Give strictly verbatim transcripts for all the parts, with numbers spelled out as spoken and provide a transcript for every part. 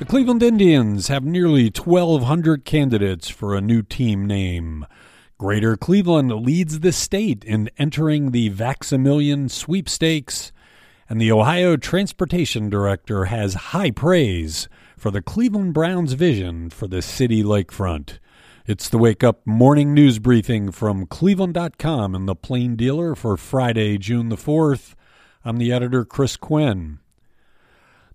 The Cleveland Indians have nearly twelve hundred candidates for a new team name. Greater Cleveland leads the state in entering the Vax-a-Million sweepstakes, and the Ohio Transportation Director has high praise for the Cleveland Browns' vision for the city lakefront. It's the Wake Up Morning News Briefing from Cleveland dot com and the Plain Dealer for Friday, June the fourth. I'm the editor, Chris Quinn.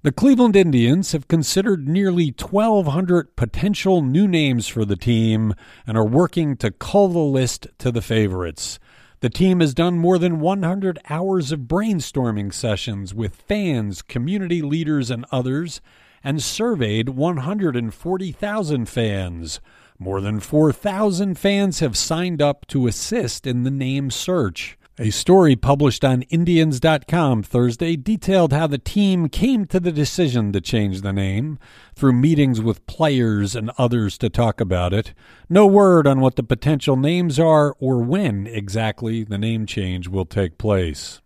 The Cleveland Indians have considered nearly twelve hundred potential new names for the team and are working to cull the list to the favorites. The team has done more than one hundred hours of brainstorming sessions with fans, community leaders, and others, and surveyed one hundred forty thousand fans. More than four thousand fans have signed up to assist in the name search. A story published on Indians dot com Thursday detailed how the team came to the decision to change the name through meetings with players and others to talk about it. No word on what the potential names are or when exactly the name change will take place.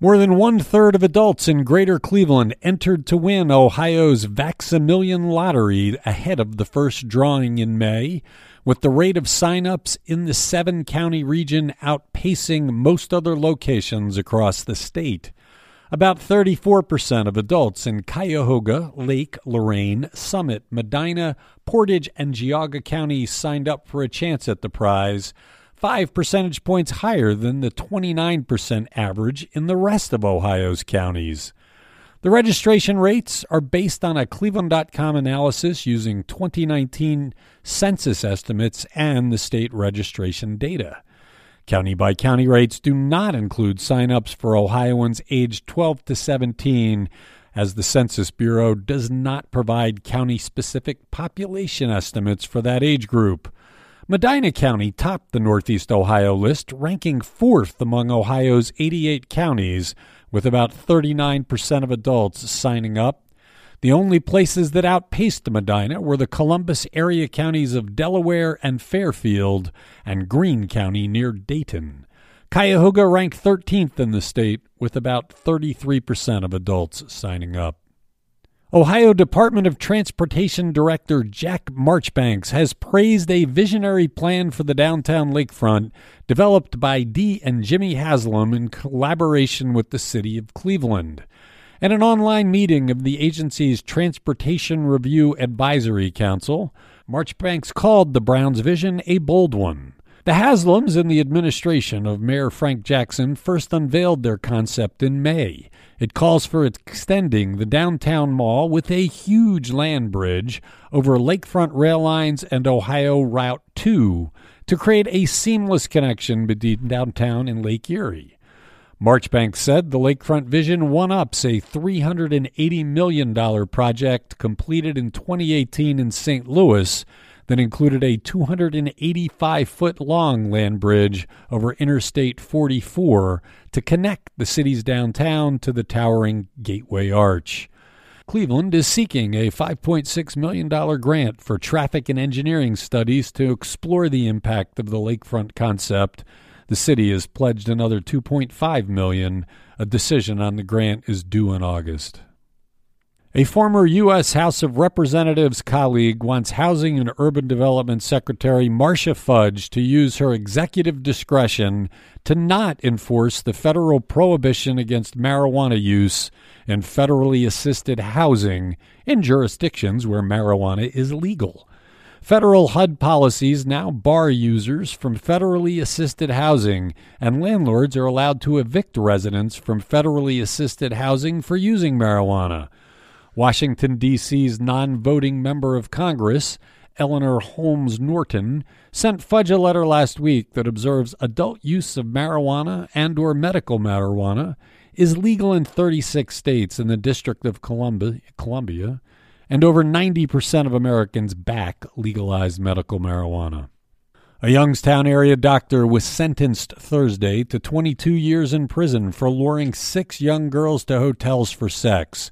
More than one-third of adults in Greater Cleveland entered to win Ohio's Vax-a-Million lottery ahead of the first drawing in May, with the rate of sign-ups in the seven-county region outpacing most other locations across the state. About thirty-four percent of adults in Cuyahoga, Lake, Lorain, Summit, Medina, Portage, and Geauga counties signed up for a chance at the prize, five percentage points higher than the twenty-nine percent average in the rest of Ohio's counties. The registration rates are based on a Cleveland dot com analysis using twenty nineteen census estimates and the state registration data. County-by-county rates do not include sign-ups for Ohioans aged twelve to seventeen, as the Census Bureau does not provide county-specific population estimates for that age group. Medina County topped the Northeast Ohio list, ranking fourth among Ohio's eighty-eight counties, with about thirty-nine percent of adults signing up. The only places that outpaced Medina were the Columbus area counties of Delaware and Fairfield, and Greene County near Dayton. Cuyahoga ranked thirteenth in the state, with about thirty-three percent of adults signing up. Ohio Department of Transportation Director Jack Marchbanks has praised a visionary plan for the downtown lakefront developed by Dee and Jimmy Haslam in collaboration with the city of Cleveland. At an online meeting of the agency's Transportation Review Advisory Council, Marchbanks called the Browns' vision a bold one. The Haslams in the administration of Mayor Frank Jackson first unveiled their concept in May. It calls for extending the downtown mall with a huge land bridge over lakefront rail lines and Ohio Route two to create a seamless connection between downtown and Lake Erie. Marchbanks said the lakefront vision one-ups a three hundred eighty million dollars project completed in twenty eighteen in Saint Louis that included a two hundred eighty-five foot long land bridge over Interstate forty-four to connect the city's downtown to the towering Gateway Arch. Cleveland is seeking a five point six million dollars grant for traffic and engineering studies to explore the impact of the lakefront concept. The city has pledged another two point five million dollars. A decision on the grant is due in August. A former U S House of Representatives colleague wants Housing and Urban Development Secretary Marcia Fudge to use her executive discretion to not enforce the federal prohibition against marijuana use in federally assisted housing in jurisdictions where marijuana is legal. Federal H U D policies now bar users from federally assisted housing, and landlords are allowed to evict residents from federally assisted housing for using marijuana. Washington, D C's non-voting member of Congress, Eleanor Holmes Norton, sent Fudge a letter last week that observes adult use of marijuana and or medical marijuana is legal in thirty-six states in the District of Columbia, Columbia and over ninety percent of Americans back legalized medical marijuana. A Youngstown area doctor was sentenced Thursday to twenty-two years in prison for luring six young girls to hotels for sex.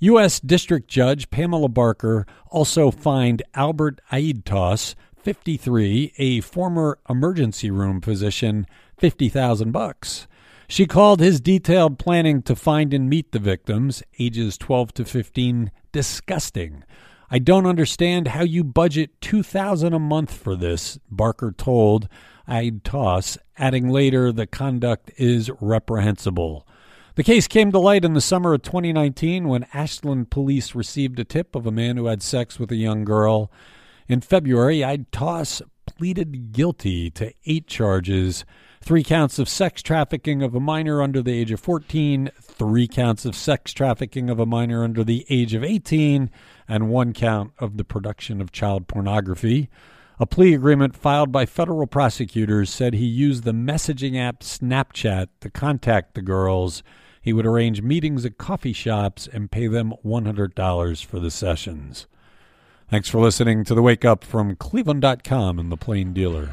U S District Judge Pamela Barker also fined Albert Aydtos, fifty-three, a former emergency room physician, fifty thousand bucks. She called his detailed planning to find and meet the victims, ages twelve to fifteen, disgusting. I don't understand how you budget two thousand dollars a month for this, Barker told Aydtos, adding later the conduct is reprehensible. The case came to light in the summer of twenty nineteen when Ashland police received a tip of a man who had sex with a young girl. In February, Aydtos pleaded guilty to eight charges, three counts of sex trafficking of a minor under the age of fourteen, three counts of sex trafficking of a minor under the age of eighteen, and one count of the production of child pornography. A plea agreement filed by federal prosecutors said he used the messaging app Snapchat to contact the girls. He would arrange meetings at coffee shops and pay them one hundred dollars for the sessions. Thanks for listening to The Wake Up from Cleveland dot com and the Plain Dealer.